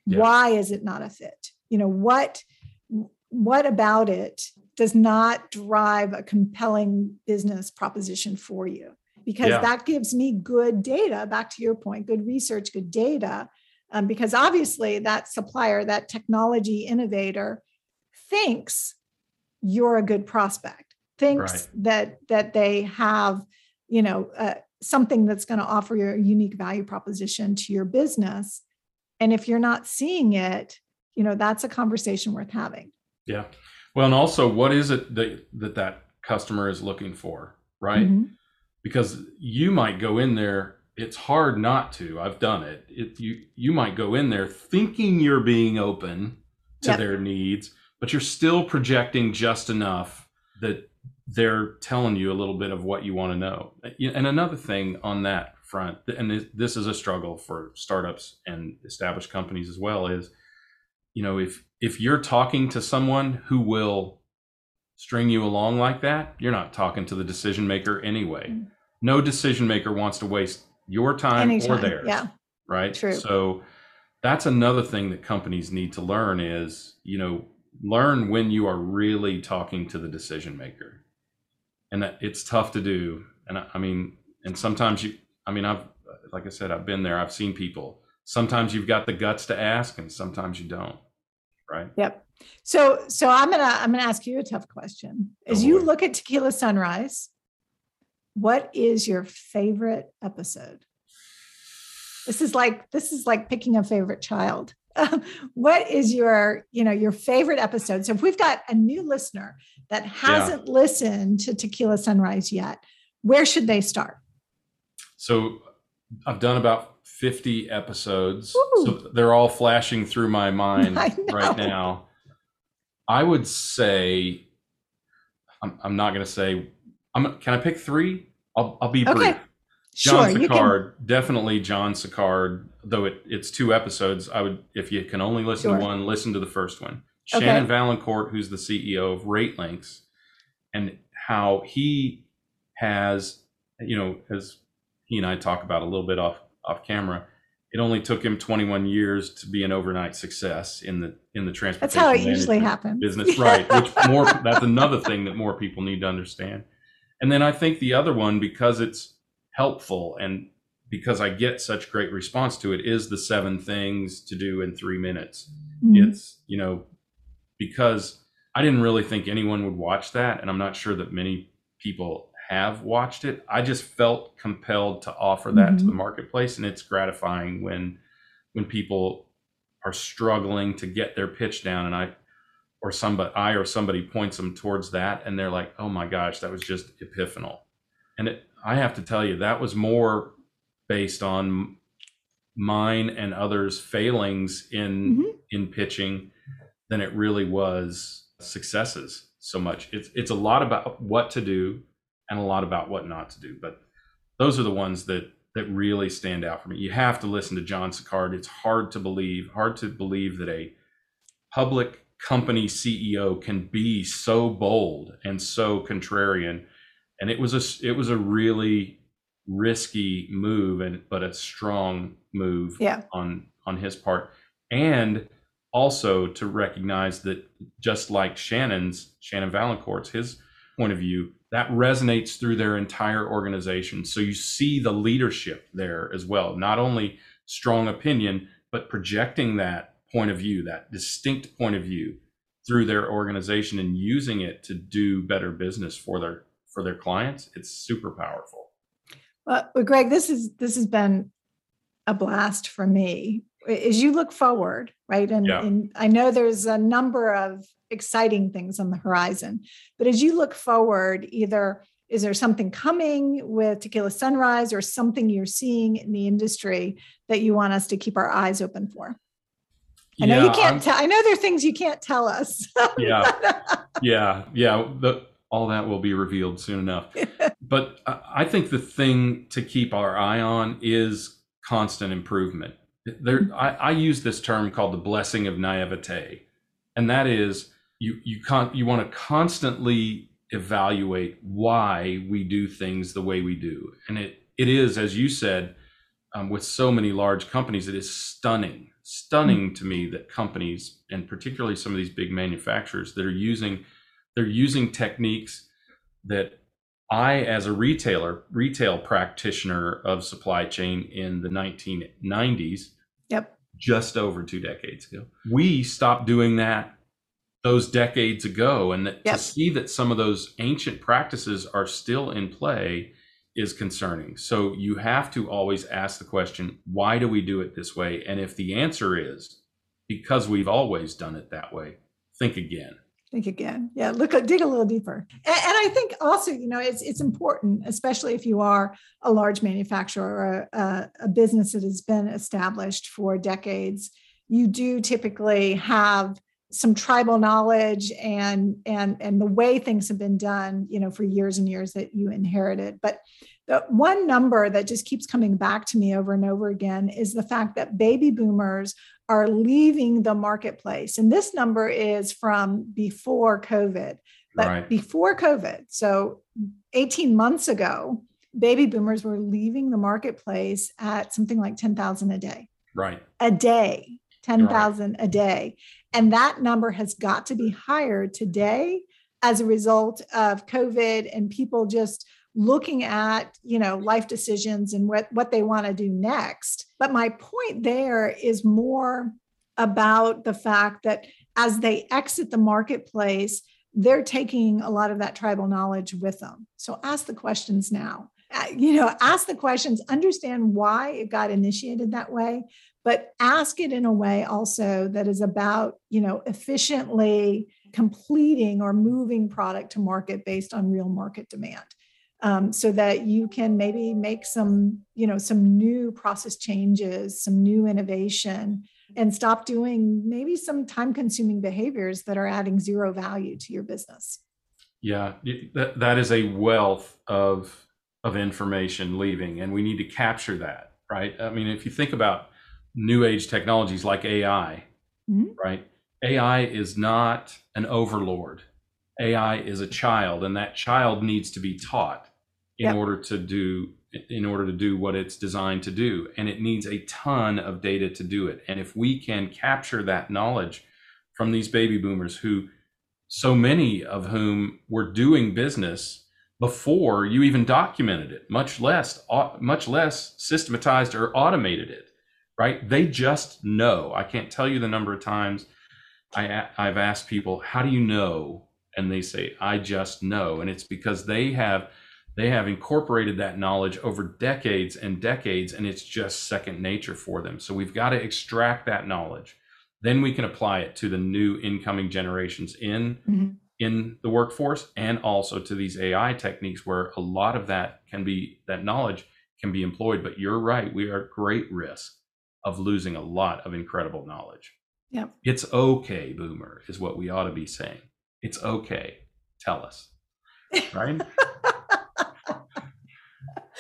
Yeah. Why is it not a fit? You know, what, what about it does not drive a compelling business proposition for you? Because yeah. that gives me good data, back to your point, good research, good data. Um, because obviously that supplier, that technology innovator thinks you're a good prospect, thinks right. that that they have, you know, uh, something that's going to offer you a unique value proposition to your business. And if you're not seeing it, you know, that's a conversation worth having. Yeah. Well, and also, what is it that that, that customer is looking for, right? Mm-hmm. Because you might go in there. It's hard not to. I've done it. It you, you might go in there thinking you're being open to yep. their needs, but you're still projecting just enough that they're telling you a little bit of what you want to know. And another thing on that front, and this is a struggle for startups and established companies as well, is, you know, if if you're talking to someone who will string you along like that, you're not talking to the decision maker anyway. Mm-hmm. No decision maker wants to waste your time Anytime. Or theirs, yeah. right? True. So that's another thing that companies need to learn is, you know, learn when you are really talking to the decision maker, and that it's tough to do. And I, I mean, and sometimes you, I mean, I've, like I said, I've been there, I've seen people, sometimes you've got the guts to ask and sometimes you don't, right? Yep. So, so I'm going to, I'm going to ask you a tough question. As oh, you boy. Look at Tequila Sunrise, what is your favorite episode? This is like this is like picking a favorite child. Um, what is your, you know, your favorite episode? So if we've got a new listener that hasn't yeah. listened to Tequila Sunrise yet, where should they start? So I've done about fifty episodes. Ooh. So they're all flashing through my mind right now. I would say, I'm, I'm not going to say. I'm, can I pick three? I'll, I'll be okay. brief. John sure, Sicard, can... definitely John Sicard, though it, it's two episodes. I would, if you can only listen sure. to one, listen to the first one. Okay. Shannon Valancourt, who's the C E O of RateLinks, and how he has, you know, as he and I talk about a little bit off, off camera, it only took him twenty-one years to be an overnight success in the in the transportation That's how it usually happens. Business, right? Which more that's another thing that more people need to understand. And then I think the other one, because it's helpful and because I get such great response to it, is the seven things to do in three minutes. Mm-hmm. It's, you know, because I didn't really think anyone would watch that. And I'm not sure that many people have watched it. I just felt compelled to offer that mm-hmm. to the marketplace. And it's gratifying when when people are struggling to get their pitch down. And I or somebody, I or somebody points them towards that, and they're like, oh my gosh, that was just epiphanal. And it, I have to tell you, that was more based on mine and others' failings in mm-hmm. in pitching than it really was successes so much. It's it's a lot about what to do and a lot about what not to do. But those are the ones that that really stand out for me. You have to listen to John Sicard. It's hard to believe, hard to believe that a public company C E O can be so bold and so contrarian. And it was a, it was a really risky move, and but a strong move yeah. on, on his part. And also to recognize that just like Shannon's, Shannon Valancourt's, his point of view, that resonates through their entire organization. So you see the leadership there as well, not only strong opinion, but projecting that point of view, that distinct point of view through their organization and using it to do better business for their, for their clients. It's super powerful. Well, Greg, this is, this has been a blast for me as you look forward, right? And, yeah. and I know there's a number of exciting things on the horizon, but as you look forward, either is there something coming with Tequila Sunrise or something you're seeing in the industry that you want us to keep our eyes open for? I know yeah, you can't tell. I know there are things you can't tell us. yeah, yeah, yeah. The, all that will be revealed soon enough. But I think the thing to keep our eye on is constant improvement. There, mm-hmm. I, I use this term called the blessing of naivete, and that is you you can't you want to constantly evaluate why we do things the way we do, and it it is, as you said, um, with so many large companies, it is stunning. Stunning to me that companies, and particularly some of these big manufacturers, that are using, they're using techniques that I, as a retailer, retail practitioner of supply chain in the nineteen nineties, yep, just over two decades ago, we stopped doing that those decades ago, and that, yep. to see that some of those ancient practices are still in play is concerning. So you have to always ask the question, why do we do it this way? And if the answer is because we've always done it that way, think again. Think again. Yeah, look, dig a little deeper. And, and I think also, you know, it's it's important, especially if you are a large manufacturer or a, a business that has been established for decades, you do typically have some tribal knowledge and and and the way things have been done, you know, for years and years that you inherited. But the one number that just keeps coming back to me over and over again is the fact that baby boomers are leaving the marketplace. And this number is from before COVID, but right. before COVID, so eighteen months ago, baby boomers were leaving the marketplace at something like ten thousand a day. Right. A day. ten thousand a day. And that number has got to be higher today as a result of COVID and people just looking at, you know, life decisions and what, what they want to do next. But my point there is more about the fact that as they exit the marketplace, they're taking a lot of that tribal knowledge with them. So ask the questions now. You know, ask the questions, understand why it got initiated that way, but ask it in a way also that is about, you know, efficiently completing or moving product to market based on real market demand, um, so that you can maybe make some, you know, some new process changes, some new innovation, and stop doing maybe some time-consuming behaviors that are adding zero value to your business. Yeah, that, that is a wealth of of information leaving, and we need to capture that, right? I mean, if you think about new age technologies like A I, mm-hmm. right? A I is not an overlord. A I is a child, and that child needs to be taught in yep. order to do in order to do what it's designed to do, and it needs a ton of data to do it. And if we can capture that knowledge from these baby boomers, who so many of whom were doing business before you even documented it, much less, much less systematized or automated it, right? They just know. I can't tell you the number of times I, I've asked people, how do you know? And they say, I just know. And it's because they have, they have incorporated that knowledge over decades and decades, and it's just second nature for them. So we've got to extract that knowledge then we can apply it to the new incoming generations in, mm-hmm. in the workforce, and also to these A I techniques where a lot of that can be, that knowledge can be employed. But you're right, we are at great risk of losing a lot of incredible knowledge. Yeah. It's okay, Boomer, is what we ought to be saying. It's okay. Tell us, right?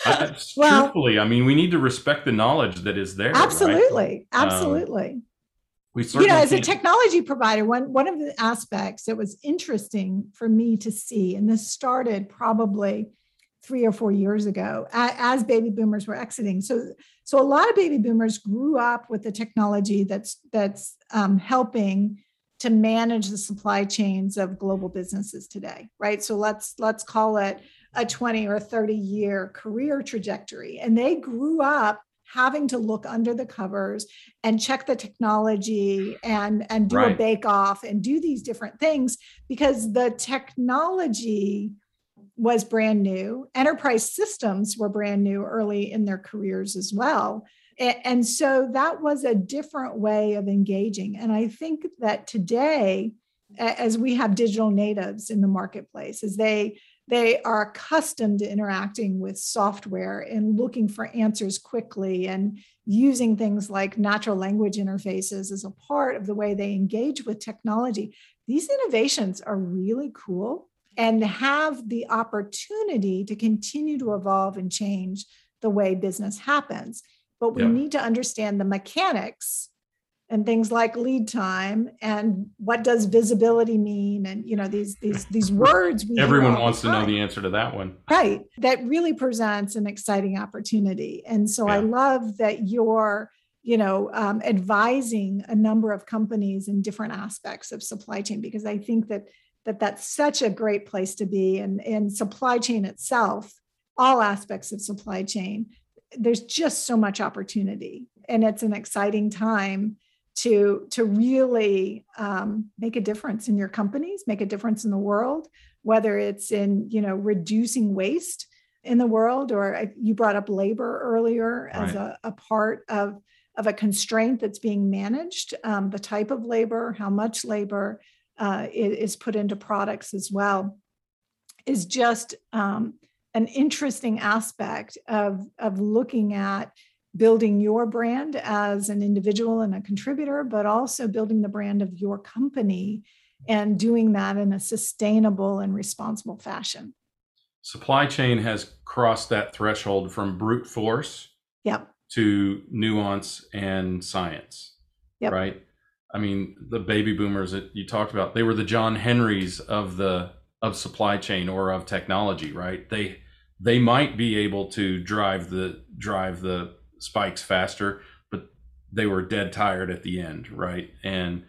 I, well, truthfully, I mean, we need to respect the knowledge that is there. Absolutely. Right? Absolutely. Um, we certainly you know, as a technology provider, one, one of the aspects that was interesting for me to see, and this started probably three or four years ago as baby boomers were exiting. So, so a lot of baby boomers grew up with the technology that's, that's um, helping to manage the supply chains of global businesses today, right? So let's, let's call it a twenty or thirty year career trajectory. And they grew up having to look under the covers and check the technology and, and do right. a bake off and do these different things because the technology was brand new. Enterprise systems were brand new early in their careers as well. And so that was a different way of engaging. And I think that today, as we have digital natives in the marketplace, as they they are accustomed to interacting with software and looking for answers quickly and using things like natural language interfaces as a part of the way they engage with technology. These innovations are really cool and have the opportunity to continue to evolve and change the way business happens. But we yeah. need to understand the mechanics and things like lead time and what does visibility mean? And, you know, these, these, these words. We Everyone wants to know the answer to that one. Right. That really presents an exciting opportunity. And so yeah. I love that you're, you know, um, advising a number of companies in different aspects of supply chain, because I think that, that that's such a great place to be. And, and supply chain itself, all aspects of supply chain, there's just so much opportunity, and it's an exciting time to to really um, make a difference in your companies, make a difference in the world, whether it's in, you know, reducing waste in the world, or you brought up labor earlier as right. a, a part of, of a constraint that's being managed, um, the type of labor, how much labor uh, is put into products as well, is just um, an interesting aspect of, of looking at building your brand as an individual and a contributor, but also building the brand of your company and doing that in a sustainable and responsible fashion. Supply chain has crossed that threshold from brute force yep. to nuance and science, yep. right? I mean, the baby boomers that you talked about, they were the John Henrys of the of supply chain or of technology, right? They they might be able to drive the drive the spikes faster, but they were dead tired at the end, right? And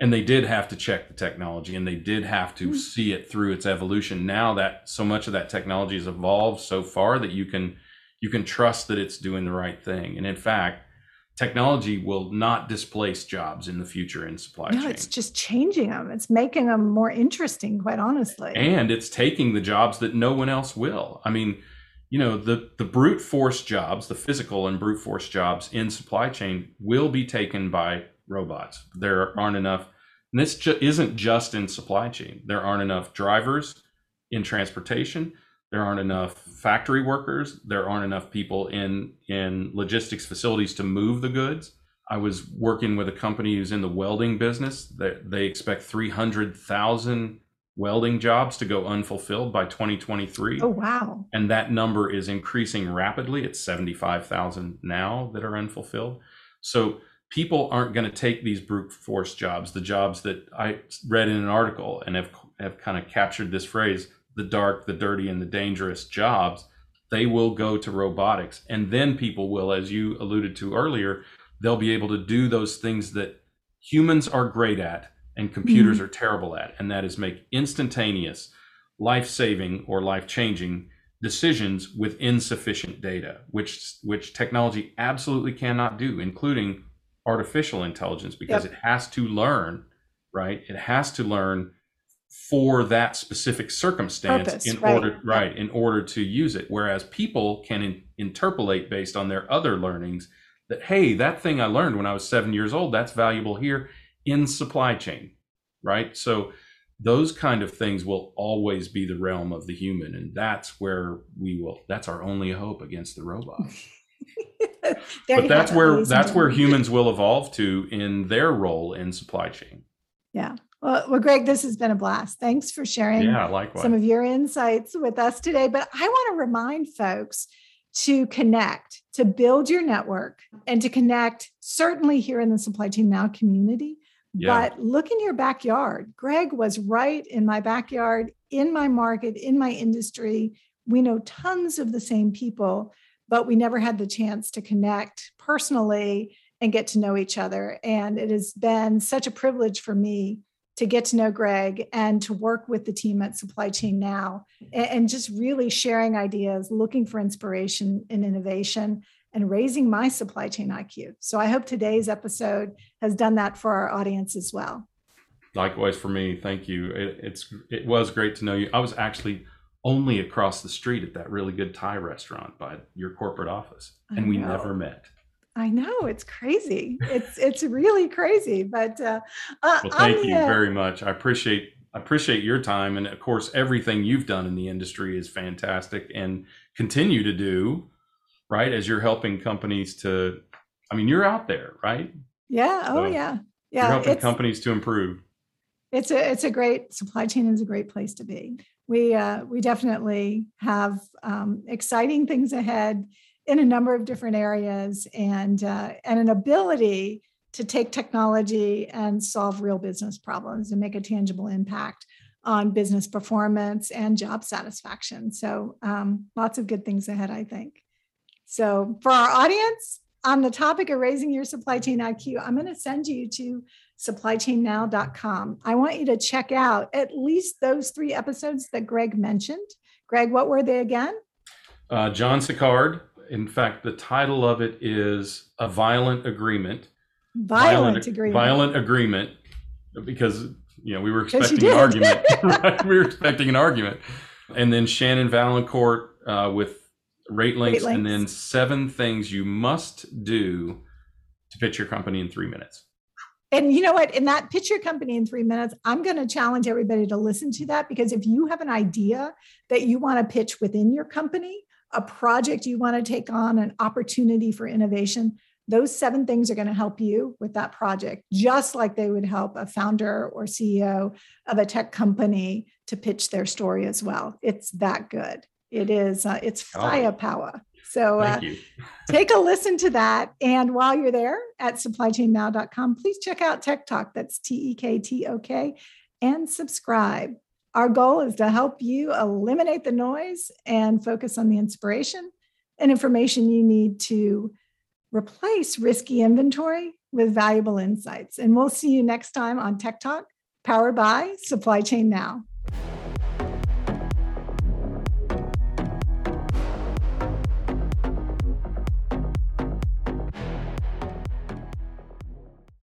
and they did have to check the technology, and they did have to mm-hmm. see it through its evolution. Now that so much of that technology has evolved so far that you can you can trust that it's doing the right thing. And in fact, technology will not displace jobs in the future in supply no, chain. No, it's just changing them. It's making them more interesting, quite honestly. And it's taking the jobs that no one else will. I mean, you know, the, the brute force jobs, the physical and brute force jobs in supply chain will be taken by robots. There aren't enough, and this ju- isn't just in supply chain. There aren't enough drivers in transportation. There aren't enough factory workers. There aren't enough people in, in logistics facilities to move the goods. I was working with a company who's in the welding business. They, they expect three hundred thousand welding jobs to go unfulfilled by twenty twenty-three. Oh, wow. And that number is increasing rapidly. It's seventy-five thousand now that are unfulfilled. So people aren't going to take these brute force jobs, the jobs that I read in an article and have, have kind of captured this phrase, the dark, the dirty, and the dangerous jobs. They will go to robotics. And then people will, as you alluded to earlier, they'll be able to do those things that humans are great at and computers mm-hmm. are terrible at, and that is make instantaneous, life-saving or life-changing decisions with insufficient data, which which technology absolutely cannot do, including artificial intelligence, because yep. it has to learn, right? It has to learn for that specific circumstance Purpose, in right. order right in order to use it, whereas people can in, interpolate based on their other learnings that, hey, that thing I learned when I was seven years old, that's valuable here, in supply chain, right? So those kind of things will always be the realm of the human. And that's where we will, that's our only hope against the robots. But that's where, that's where humans will evolve to in their role in supply chain. Yeah. Well, well, Greg, this has been a blast. Thanks for sharing yeah, likewise. some of your insights with us today. But I want to remind folks to connect, to build your network, and to connect certainly here in the Supply Chain Now community. Yeah. But look in your backyard. Greg was right in my backyard, in my market, in my industry. We know tons of the same people, but we never had the chance to connect personally and get to know each other. And it has been such a privilege for me to get to know Greg and to work with the team at Supply Chain Now, and just really sharing ideas, looking for inspiration and innovation, and raising my supply chain I Q. So I hope today's episode has done that for our audience as well. Likewise for me, thank you. It, it's, it was great to know you. I was actually only across the street at that really good Thai restaurant by your corporate office, and we never met. I know, it's crazy. It's it's really crazy, but uh, uh, well, thank you very much. I appreciate I appreciate your time, and of course, everything you've done in the industry is fantastic, and continue to do, right? As you're helping companies to, I mean, you're out there, right? Yeah. Oh, so yeah, yeah. You're helping companies to improve. It's a it's a great supply chain is a great place to be. We uh, we definitely have um, exciting things ahead in a number of different areas, and uh, and an ability to take technology and solve real business problems and make a tangible impact on business performance and job satisfaction. So um, lots of good things ahead, I think. So for our audience, on the topic of raising your supply chain I Q, I'm going to send you to supply chain now dot com. I want you to check out at least those three episodes that Greg mentioned. Greg, what were they again? Uh, John Sicard. In fact, the title of it is A Violent Agreement. Violent, violent agreement. Violent agreement, because you know we were expecting an argument. Right? We were expecting an argument, and then Shannon Valancourt uh, with rate links, rate links, and then seven things you must do to pitch your company in three minutes. And you know what? In that pitch your company in three minutes, I'm going to challenge everybody to listen to that, because if you have an idea that you want to pitch within your company, a project you want to take on, an opportunity for innovation, those seven things are going to help you with that project, just like they would help a founder or C E O of a tech company to pitch their story as well. It's that good. It is, uh, it's firepower. So uh, take a listen to that. And while you're there at supply chain now dot com, please check out Tech Talk. That's T E K T O K, and subscribe. Our goal is to help you eliminate the noise and focus on the inspiration and information you need to replace risky inventory with valuable insights. And we'll see you next time on Tech Talk, powered by Supply Chain Now.